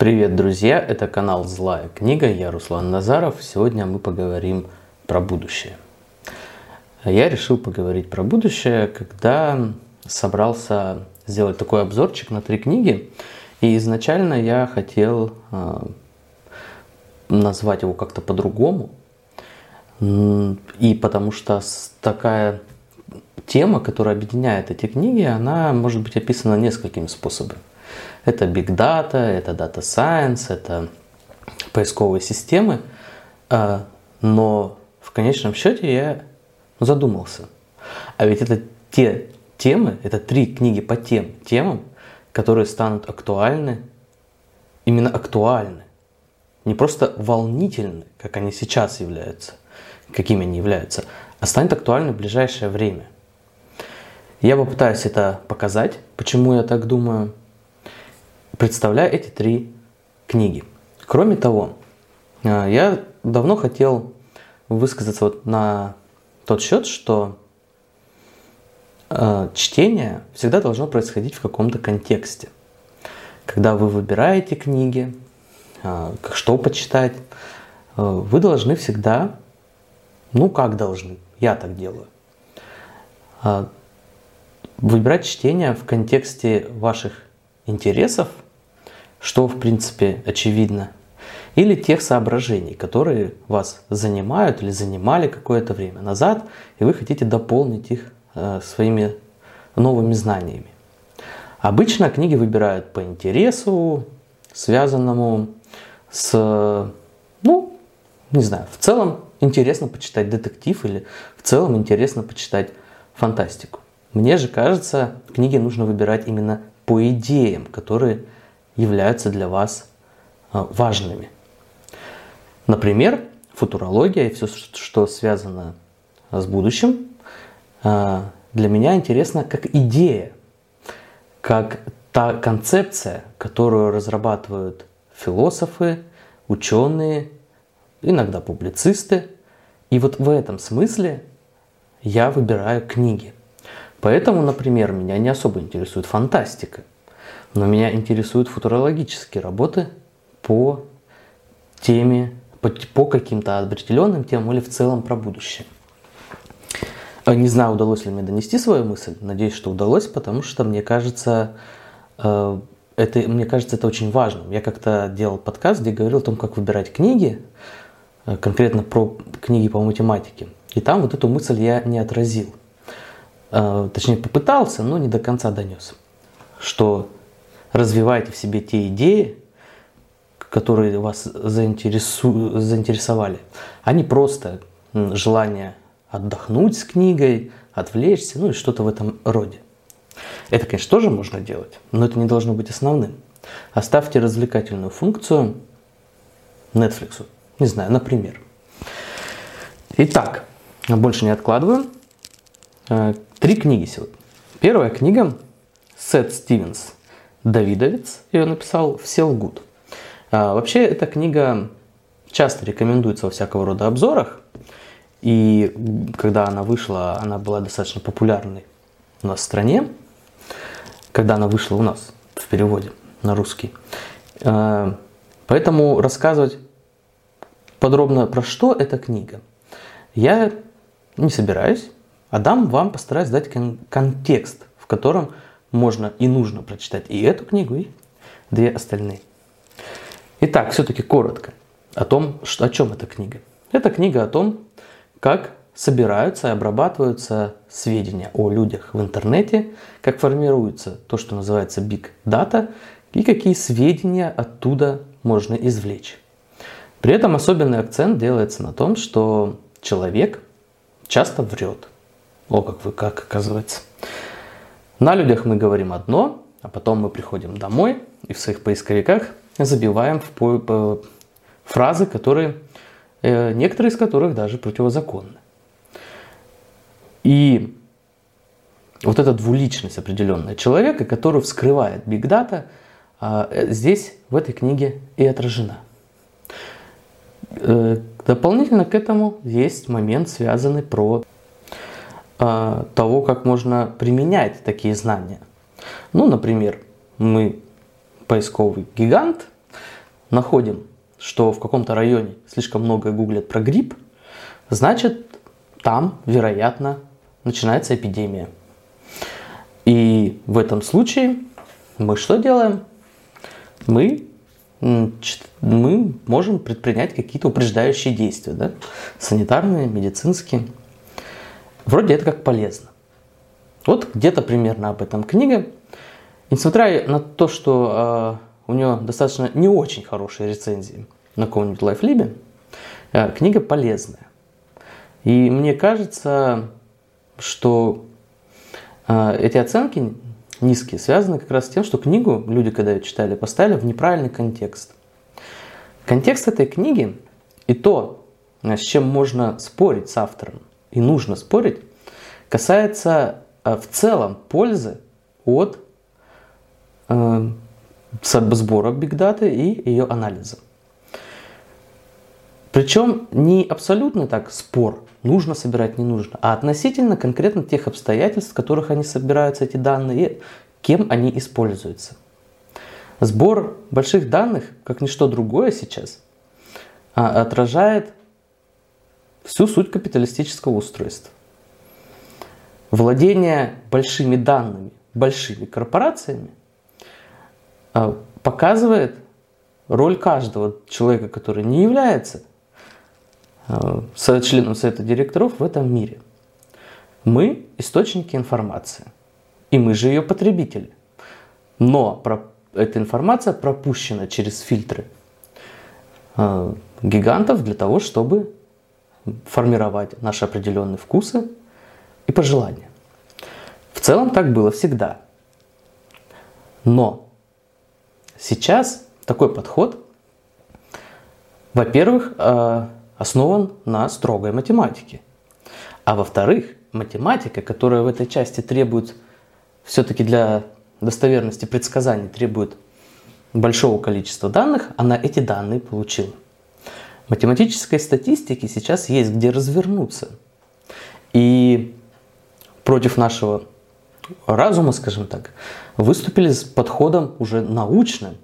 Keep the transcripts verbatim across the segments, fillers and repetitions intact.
Привет, друзья! Это канал «Злая книга», я Руслан Назаров. Сегодня мы поговорим про будущее. Я решил поговорить про будущее, когда собрался сделать такой обзорчик на три книги. И изначально я хотел назвать его как-то по-другому. И потому что такая тема, которая объединяет эти книги, она может быть описана несколькими способами. Это Big Data, это Data Science, это поисковые системы. Но в конечном счете я задумался. А ведь это те темы, это три книги по тем темам, которые станут актуальны, именно актуальны. Не просто волнительны, как они сейчас являются, какими они являются, а станет актуальны в ближайшее время. Я попытаюсь это показать, почему я так думаю, представляя эти три книги. Кроме того, я давно хотел высказаться вот на тот счет, что чтение всегда должно происходить в каком-то контексте. Когда вы выбираете книги, что почитать, вы должны всегда, ну как должны, я так делаю, выбирать чтение в контексте ваших интересов, что в принципе очевидно, или тех соображений, которые вас занимают или занимали какое-то время назад, и вы хотите дополнить их э, своими новыми знаниями. Обычно книги выбирают по интересу, связанному с, ну, не знаю, в целом интересно почитать детектив или в целом интересно почитать фантастику. Мне же кажется, книги нужно выбирать именно по идеям, которые являются для вас важными. Например, футурология и все, что связано с будущим, для меня интересно как идея, как та концепция, которую разрабатывают философы, ученые, иногда публицисты. И вот в этом смысле я выбираю книги. Поэтому, например, меня не особо интересует фантастика, но меня интересуют футурологические работы по теме, по, по каким-то определенным темам или в целом про будущее. Не знаю, удалось ли мне донести свою мысль, надеюсь, что удалось, потому что мне кажется, это, мне кажется, это очень важным. Я как-то делал подкаст, где говорил о том, как выбирать книги, конкретно про книги по математике, и там вот эту мысль я не отразил. Точнее, попытался, но не до конца донес, что развивайте в себе те идеи, которые вас заинтересу... заинтересовали, а не просто желание отдохнуть с книгой, отвлечься, ну и что-то в этом роде. Это, конечно, тоже можно делать, но это не должно быть основным. Оставьте развлекательную функцию Netflix, не знаю, например. Итак, больше не откладываю. Три книги сегодня. Первая книга — Сет Стивенс, «Давидович», ее написал, «Все лгут». А, вообще, эта книга часто рекомендуется во всякого рода обзорах. И когда она вышла, она была достаточно популярной у нас в стране. Когда она вышла у нас в переводе на русский. А, поэтому рассказывать подробно, про что эта книга, я не собираюсь. А дам вам, постараюсь дать кон- контекст, в котором можно и нужно прочитать и эту книгу, и две остальные. Итак, все-таки коротко о том, что, о чем эта книга. Это книга о том, как собираются и обрабатываются сведения о людях в интернете, как формируется то, что называется Big Data, и какие сведения оттуда можно извлечь. При этом особенный акцент делается на том, что человек часто врет. О, как вы, как оказывается. На людях мы говорим одно, а потом мы приходим домой и в своих поисковиках забиваем в по- по- фразы, которые, э, некоторые из которых даже противозаконны. И вот эта двуличность определенная человека, которую вскрывает Big Data, э, здесь, в этой книге, и отражена. Э, дополнительно к этому есть момент, связанный про... того, как можно применять такие знания. Ну, например, мы поисковый гигант, находим, что в каком-то районе слишком много гуглят про грипп, значит, там, вероятно, начинается эпидемия. И в этом случае мы что делаем? Мы, мы можем предпринять какие-то упреждающие действия, да? Санитарные, медицинские. Вроде это как полезно. Вот где-то примерно об этом книга. Несмотря на то, что э, у нее достаточно не очень хорошие рецензии на каком-нибудь лайфлибе, э, книга полезная. И мне кажется, что э, эти оценки низкие связаны как раз с тем, что книгу люди, когда ее читали, поставили в неправильный контекст. Контекст этой книги и то, с чем можно спорить с автором, и нужно спорить, касается в целом пользы от э, сбора Big Data и ее анализа. Причем не абсолютно так спор, нужно собирать, не нужно, а относительно конкретно тех обстоятельств, в которых они собираются, эти данные, и кем они используются. Сбор больших данных, как ничто другое сейчас, отражает всю суть капиталистического устройства. Владение большими данными, большими корпорациями показывает роль каждого человека, который не является членом совета директоров в этом мире. Мы источники информации, и мы же ее потребители. Но эта информация пропущена через фильтры гигантов для того, чтобы формировать наши определенные вкусы и пожелания. В целом так было всегда. Но сейчас такой подход, во-первых, основан на строгой математике. А во-вторых, математика, которая в этой части требует, все-таки для достоверности предсказаний требует большого количества данных, она эти данные получила. В математической статистике сейчас есть где развернуться. И против нашего разума, скажем так, выступили с подходом уже научным.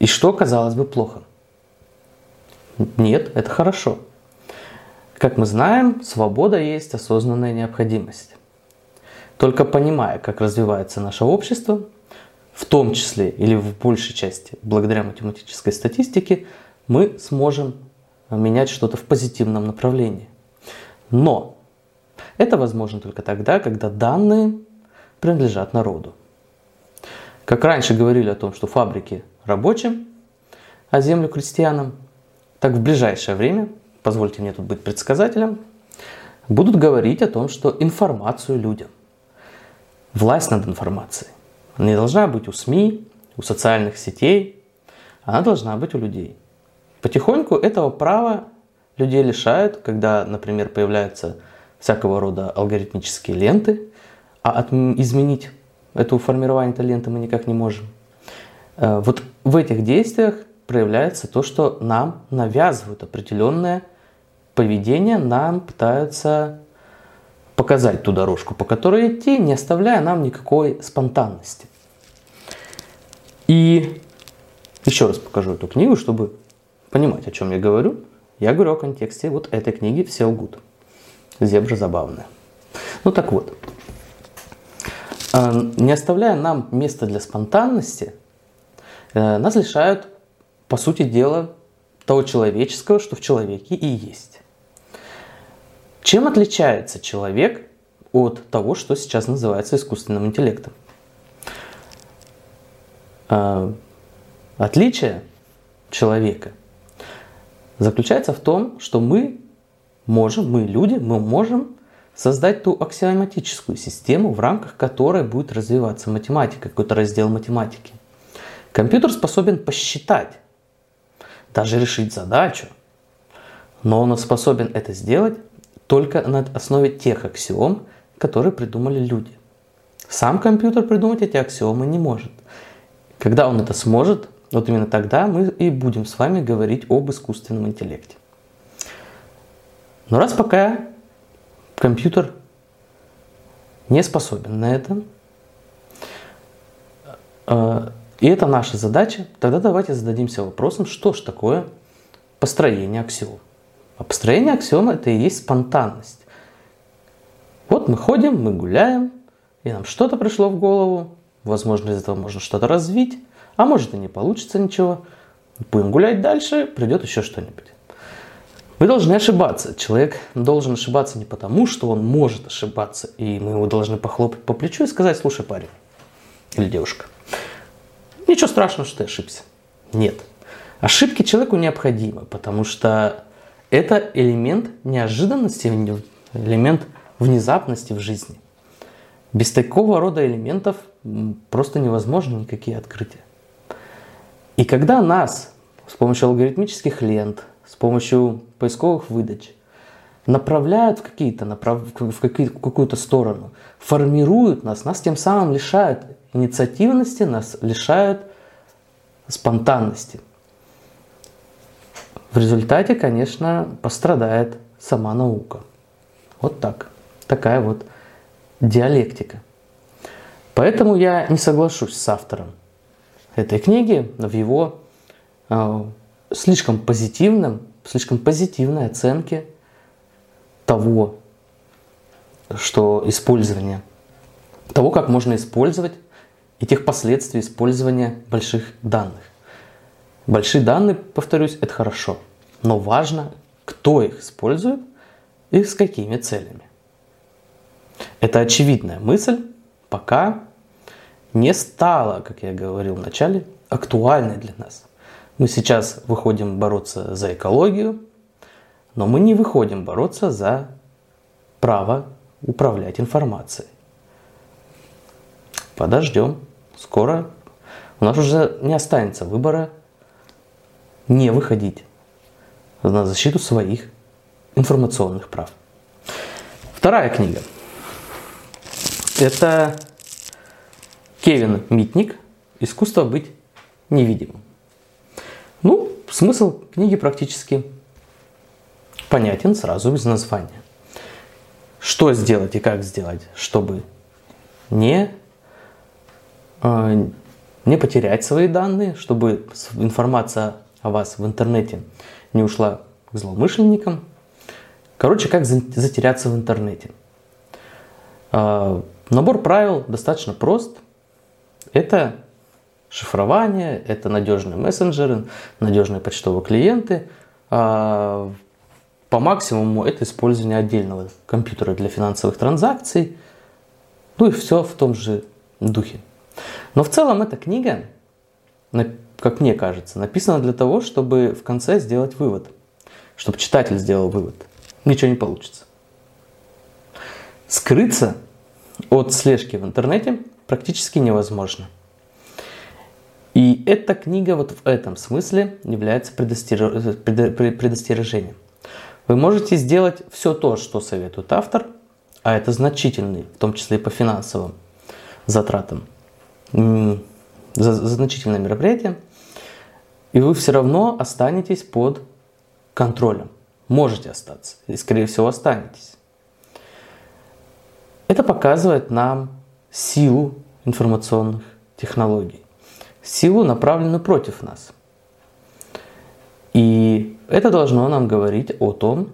И что, казалось бы, плохо? Нет, это хорошо. Как мы знаем, свобода есть осознанная необходимость. Только понимая, как развивается наше общество, в том числе или в большей части благодаря математической статистике, мы сможем менять что-то в позитивном направлении. Но это возможно только тогда, когда данные принадлежат народу. Как раньше говорили о том, что фабрики рабочим, а землю крестьянам, так в ближайшее время, позвольте мне тут быть предсказателем, будут говорить о том, что информацию людям. Власть над информацией не должна быть у СМИ, у социальных сетей, она должна быть у людей. Потихоньку этого права людей лишают, когда, например, появляются всякого рода алгоритмические ленты, а от, изменить это формирование этой ленты мы никак не можем. Вот в этих действиях проявляется то, что нам навязывают определенное поведение, нам пытаются показать ту дорожку, по которой идти, не оставляя нам никакой спонтанности. И еще раз покажу эту книгу, чтобы понимать, о чем я говорю. Я говорю о контексте вот этой книги «Все лгут». Зебра забавная. Ну так вот, не оставляя нам места для спонтанности, нас лишают, по сути дела, того человеческого, что в человеке и есть. Чем отличается человек от того, что сейчас называется искусственным интеллектом? Отличие человека заключается в том, что мы можем, мы люди, мы можем создать ту аксиоматическую систему, в рамках которой будет развиваться математика, какой-то раздел математики. Компьютер способен посчитать, даже решить задачу, но он способен это сделать только на основе тех аксиом, которые придумали люди. Сам компьютер придумать эти аксиомы не может. Когда он это сможет, вот именно тогда мы и будем с вами говорить об искусственном интеллекте. Но раз пока компьютер не способен на это, И это наша задача. Тогда давайте зададимся вопросом, что же такое построение аксиом. А построение аксиома – это и есть спонтанность. Вот мы ходим, мы гуляем, и нам что-то пришло в голову. Возможно, из этого можно что-то развить, а может и не получится ничего. Будем гулять дальше, придет еще что-нибудь. Вы должны ошибаться. Человек должен ошибаться не потому, что он может ошибаться, и мы его должны похлопать по плечу и сказать: слушай, парень или девушка, ничего страшного, что ты ошибся. Нет. Ошибки человеку необходимы, потому что это элемент неожиданности, элемент внезапности в жизни. Без такого рода элементов просто невозможны никакие открытия. И когда нас с помощью алгоритмических лент, с помощью поисковых выдач направляют в, какие-то, направ... в, какие-то, в какую-то сторону, формируют нас, нас тем самым лишают инициативности, нас лишают спонтанности. В результате, конечно, пострадает сама наука. Вот так. Такая вот диалектика. Поэтому я не соглашусь с автором этой книги в его э, слишком позитивном, слишком позитивной оценке того, что использование, того, как можно использовать, и тех последствий использования больших данных. Большие данные, повторюсь, это хорошо, но важно, кто их использует и с какими целями. Это очевидная мысль, пока не стала, как я говорил в начале, актуальной для нас. Мы сейчас выходим бороться за экологию, но мы не выходим бороться за право управлять информацией. Подождем. Скоро у нас уже не останется выбора не выходить на защиту своих информационных прав. Вторая книга. Это Кевин Митник «Искусство быть невидимым». Ну, смысл книги практически понятен сразу из названия. Что сделать и как сделать, чтобы не, э, не потерять свои данные, чтобы информация о вас в интернете не ушла к злоумышленникам. Короче, как затеряться в интернете. Э, Набор правил достаточно прост. Это шифрование, это надежные мессенджеры, надежные почтовые клиенты. По максимуму это использование отдельного компьютера для финансовых транзакций. Ну и все в том же духе. Но в целом эта книга, как мне кажется, написана для того, чтобы в конце сделать вывод. Чтобы читатель сделал вывод. Ничего не получится. Скрыться от слежки в интернете практически невозможно. И эта книга вот в этом смысле является предостережением. Вы можете сделать все то, что советует автор, а это значительные, в том числе и по финансовым затратам, значительное мероприятие, и вы все равно останетесь под контролем. Можете остаться, и скорее всего останетесь. Это показывает нам силу информационных технологий, силу, направленную против нас. И это должно нам говорить о том,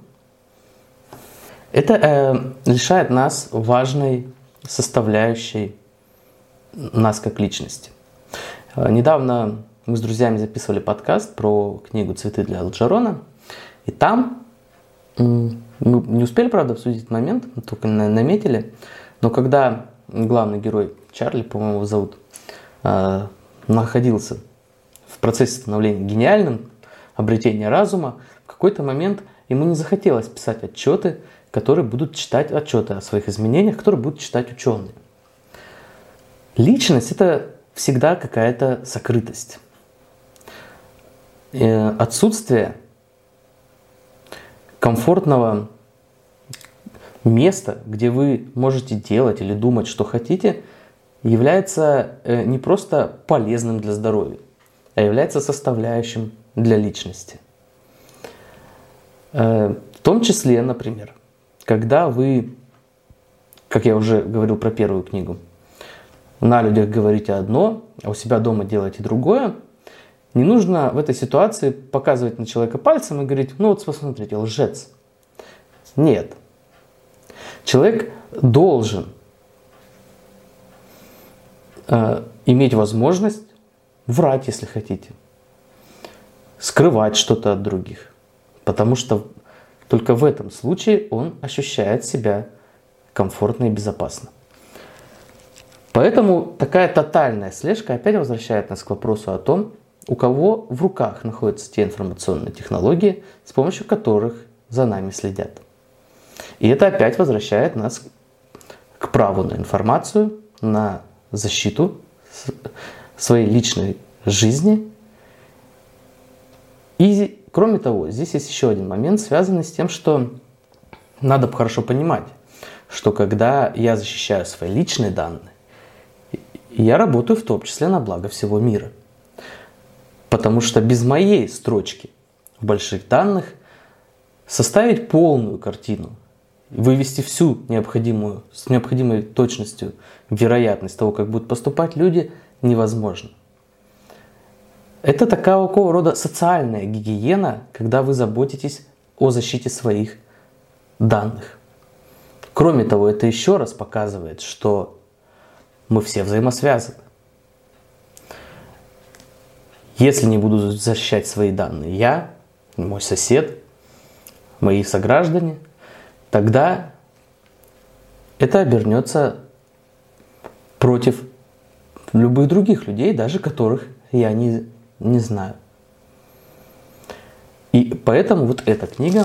это э, лишает нас важной составляющей нас как личности. Э, недавно мы с друзьями записывали подкаст про книгу «Цветы для Алджерона», и там... Э, Мы не успели, правда, обсудить этот момент, только наметили. Но когда главный герой, Чарли, по-моему, его зовут, находился в процессе становления гениальным, обретения разума, в какой-то момент ему не захотелось писать отчеты, которые будут читать отчеты о своих изменениях, которые будут читать ученые. Личность – это всегда какая-то сокрытость. Отсутствие комфортного места, где вы можете делать или думать, что хотите, является не просто полезным для здоровья, а является составляющим для личности. В том числе, например, когда вы, как я уже говорил про первую книгу, на людях говорите одно, а у себя дома делаете другое. Не нужно в этой ситуации показывать на человека пальцем и говорить: ну вот посмотрите, лжец. Нет. Человек должен э, иметь возможность врать, если хотите, скрывать что-то от других, потому что только в этом случае он ощущает себя комфортно и безопасно. Поэтому такая тотальная слежка опять возвращает нас к вопросу о том, у кого в руках находятся те информационные технологии, с помощью которых за нами следят. И это опять возвращает нас к праву на информацию, на защиту своей личной жизни. И, кроме того, здесь есть еще один момент, связанный с тем, что надо хорошо понимать, что когда я защищаю свои личные данные, я работаю в том числе на благо всего мира. Потому что без моей строчки в больших данных составить полную картину, вывести всю необходимую, с необходимой точностью вероятность того, как будут поступать люди, невозможно. Это такого рода социальная гигиена, когда вы заботитесь о защите своих данных. Кроме того, это еще раз показывает, что мы все взаимосвязаны. Если не буду защищать свои данные я, мой сосед, мои сограждане, тогда это обернется против любых других людей, даже которых я не, не знаю. И поэтому вот эта книга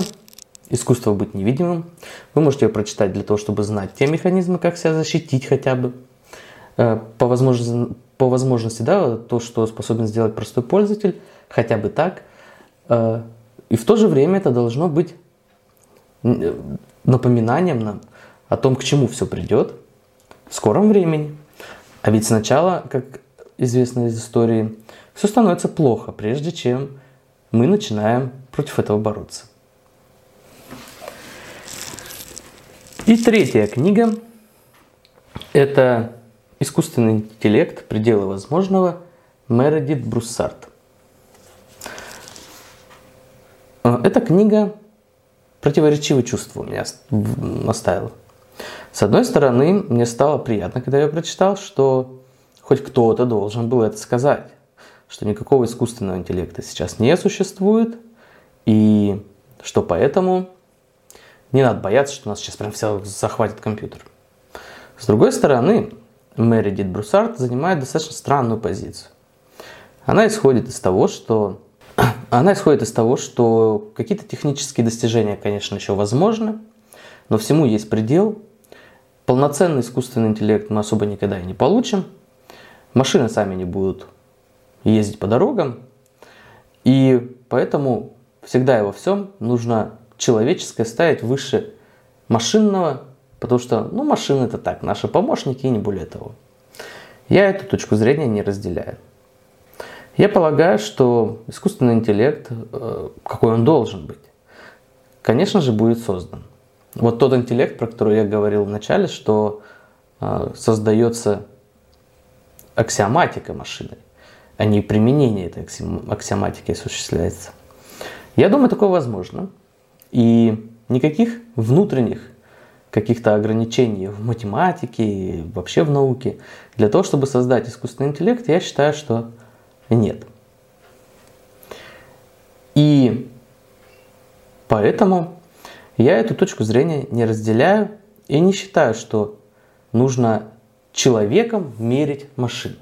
«Искусство быть невидимым», вы можете ее прочитать для того, чтобы знать те механизмы, как себя защитить хотя бы, по возможности, по возможности, да, то, что способен сделать простой пользователь, хотя бы так. И в то же время это должно быть напоминанием нам о том, к чему все придет в скором времени. А ведь сначала, как известно из истории, все становится плохо, прежде чем мы начинаем против этого бороться. И третья книга – это «Искусственный интеллект. Пределы возможного» Мередит Бруссард. Эта книга противоречивые чувства у меня оставила. С одной стороны, мне стало приятно, когда я прочитал, что хоть кто-то должен был это сказать, что никакого искусственного интеллекта сейчас не существует, и что поэтому не надо бояться, что нас сейчас прям все захватит компьютер. С другой стороны, Мередит Бруссард занимает достаточно странную позицию. Она исходит из того, что, она исходит из того, что какие-то технические достижения, конечно, еще возможны, но всему есть предел. Полноценный искусственный интеллект мы особо никогда и не получим. Машины сами не будут ездить по дорогам. И поэтому всегда и во всем нужно человеческое ставить выше машинного. Потому что, ну, машины это так, наши помощники и не более того. Я эту точку зрения не разделяю. Я полагаю, что искусственный интеллект, какой он должен быть, конечно же, будет создан. Вот тот интеллект, про который я говорил в начале, что создается аксиоматика машины, а не применение этой аксиоматики осуществляется. Я думаю, такое возможно. И никаких внутренних каких-то ограничений в математике и вообще в науке для того, чтобы создать искусственный интеллект, я считаю, что нет. И поэтому я эту точку зрения не разделяю и не считаю, что нужно человеком мерить машин.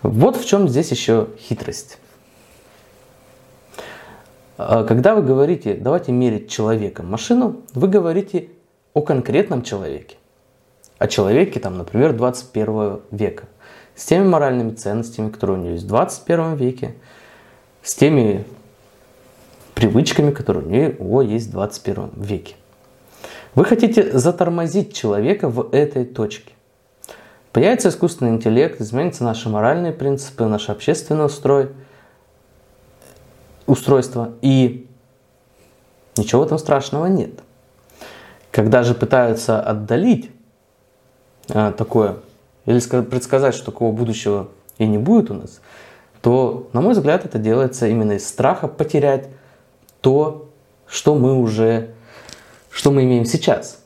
Вот в чем здесь еще хитрость. Когда вы говорите «давайте мерить человеком машину», вы говорите о конкретном человеке, о человеке, там, например, двадцать первого века, с теми моральными ценностями, которые у него есть в двадцать первом веке, с теми привычками, которые у него есть в двадцать первом веке. Вы хотите затормозить человека в этой точке. Появится искусственный интеллект, изменятся наши моральные принципы, наше общественное устрой... устройство, и ничего в этом страшного нет. Когда же пытаются отдалить а, такое или предсказать, что такого будущего и не будет у нас, то, на мой взгляд, это делается именно из страха потерять то, что мы уже, что мы имеем сейчас.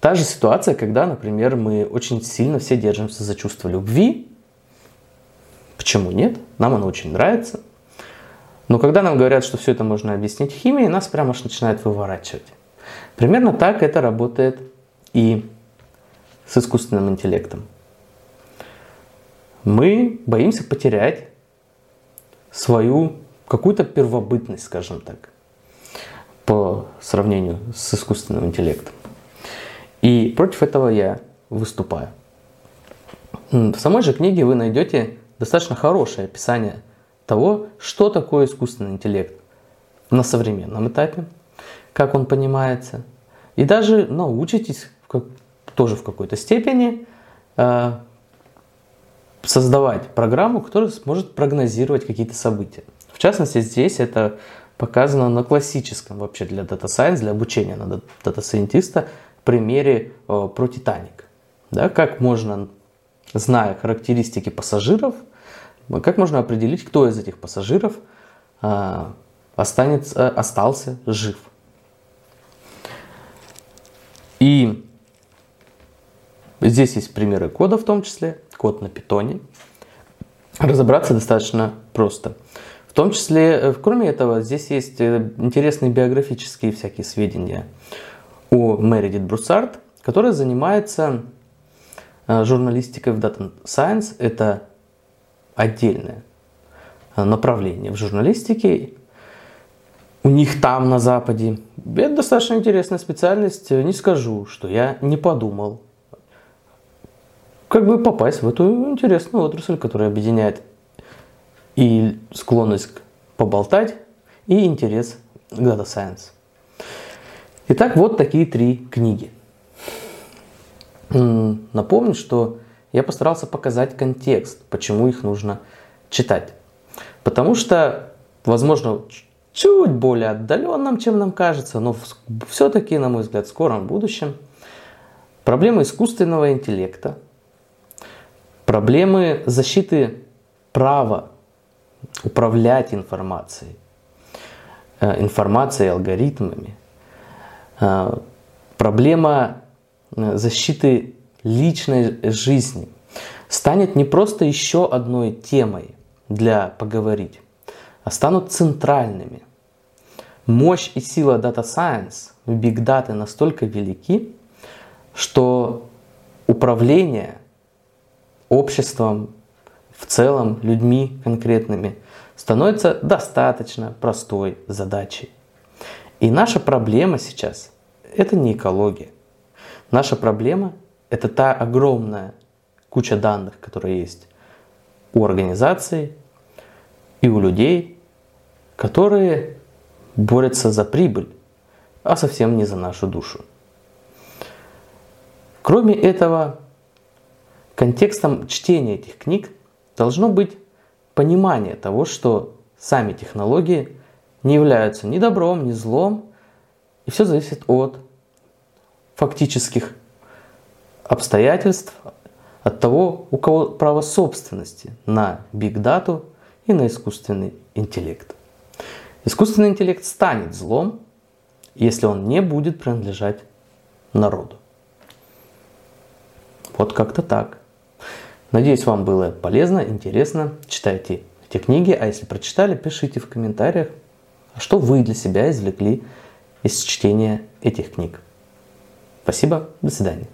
Та же ситуация, когда, например, мы очень сильно все держимся за чувство любви. Почему нет? Нам оно очень нравится. Но когда нам говорят, что все это можно объяснить химией, нас прямо аж начинает выворачивать. Примерно так это работает и с искусственным интеллектом. Мы боимся потерять свою какую-то первобытность, скажем так, по сравнению с искусственным интеллектом. И против этого я выступаю. В самой же книге вы найдете достаточно хорошее описание того, что такое искусственный интеллект на современном этапе, как он понимается, и даже научитесь в как, тоже в какой-то степени э, создавать программу, которая сможет прогнозировать какие-то события. В частности, здесь это показано на классическом вообще для Data Science, для обучения на Data Scientist примере э, про Титаник. Да, как можно, зная характеристики пассажиров, как можно определить, кто из этих пассажиров э, останется, остался жив. И здесь есть примеры кода, в том числе код на питоне. Разобраться достаточно просто. В том числе, кроме этого, здесь есть интересные биографические всякие сведения о Мередит Бруссард, которая занимается журналистикой в Data Science. Это отдельное направление в журналистике. У них там, на Западе. Это достаточно интересная специальность. Не скажу, что я не подумал, как бы попасть в эту интересную отрасль, которая объединяет и склонность поболтать, и интерес к Data Science. Итак, вот такие три книги. Напомню, что я постарался показать контекст, почему их нужно читать. Потому что, возможно, чуть более отдаленным, чем нам кажется, но все-таки, на мой взгляд, в скором будущем проблемы искусственного интеллекта, проблемы защиты права управлять информацией, информацией, алгоритмами, проблема защиты личной жизни станет не просто еще одной темой для поговорить, а станут центральными. Мощь и сила Data Science и Big Data настолько велики, что управление обществом в целом, людьми конкретными, становится достаточно простой задачей. И наша проблема сейчас – это не экология. Наша проблема – это та огромная куча данных, которая есть у организаций и у людей, которые борются за прибыль, а совсем не за нашу душу. Кроме этого, контекстом чтения этих книг должно быть понимание того, что сами технологии не являются ни добром, ни злом, и все зависит от фактических обстоятельств, от того, у кого право собственности на биг-дату и на искусственный интеллект. Искусственный интеллект станет злом, если он не будет принадлежать народу. Вот как-то так. Надеюсь, вам было полезно, интересно. Читайте эти книги, а если прочитали, пишите в комментариях, что вы для себя извлекли из чтения этих книг. Спасибо, до свидания.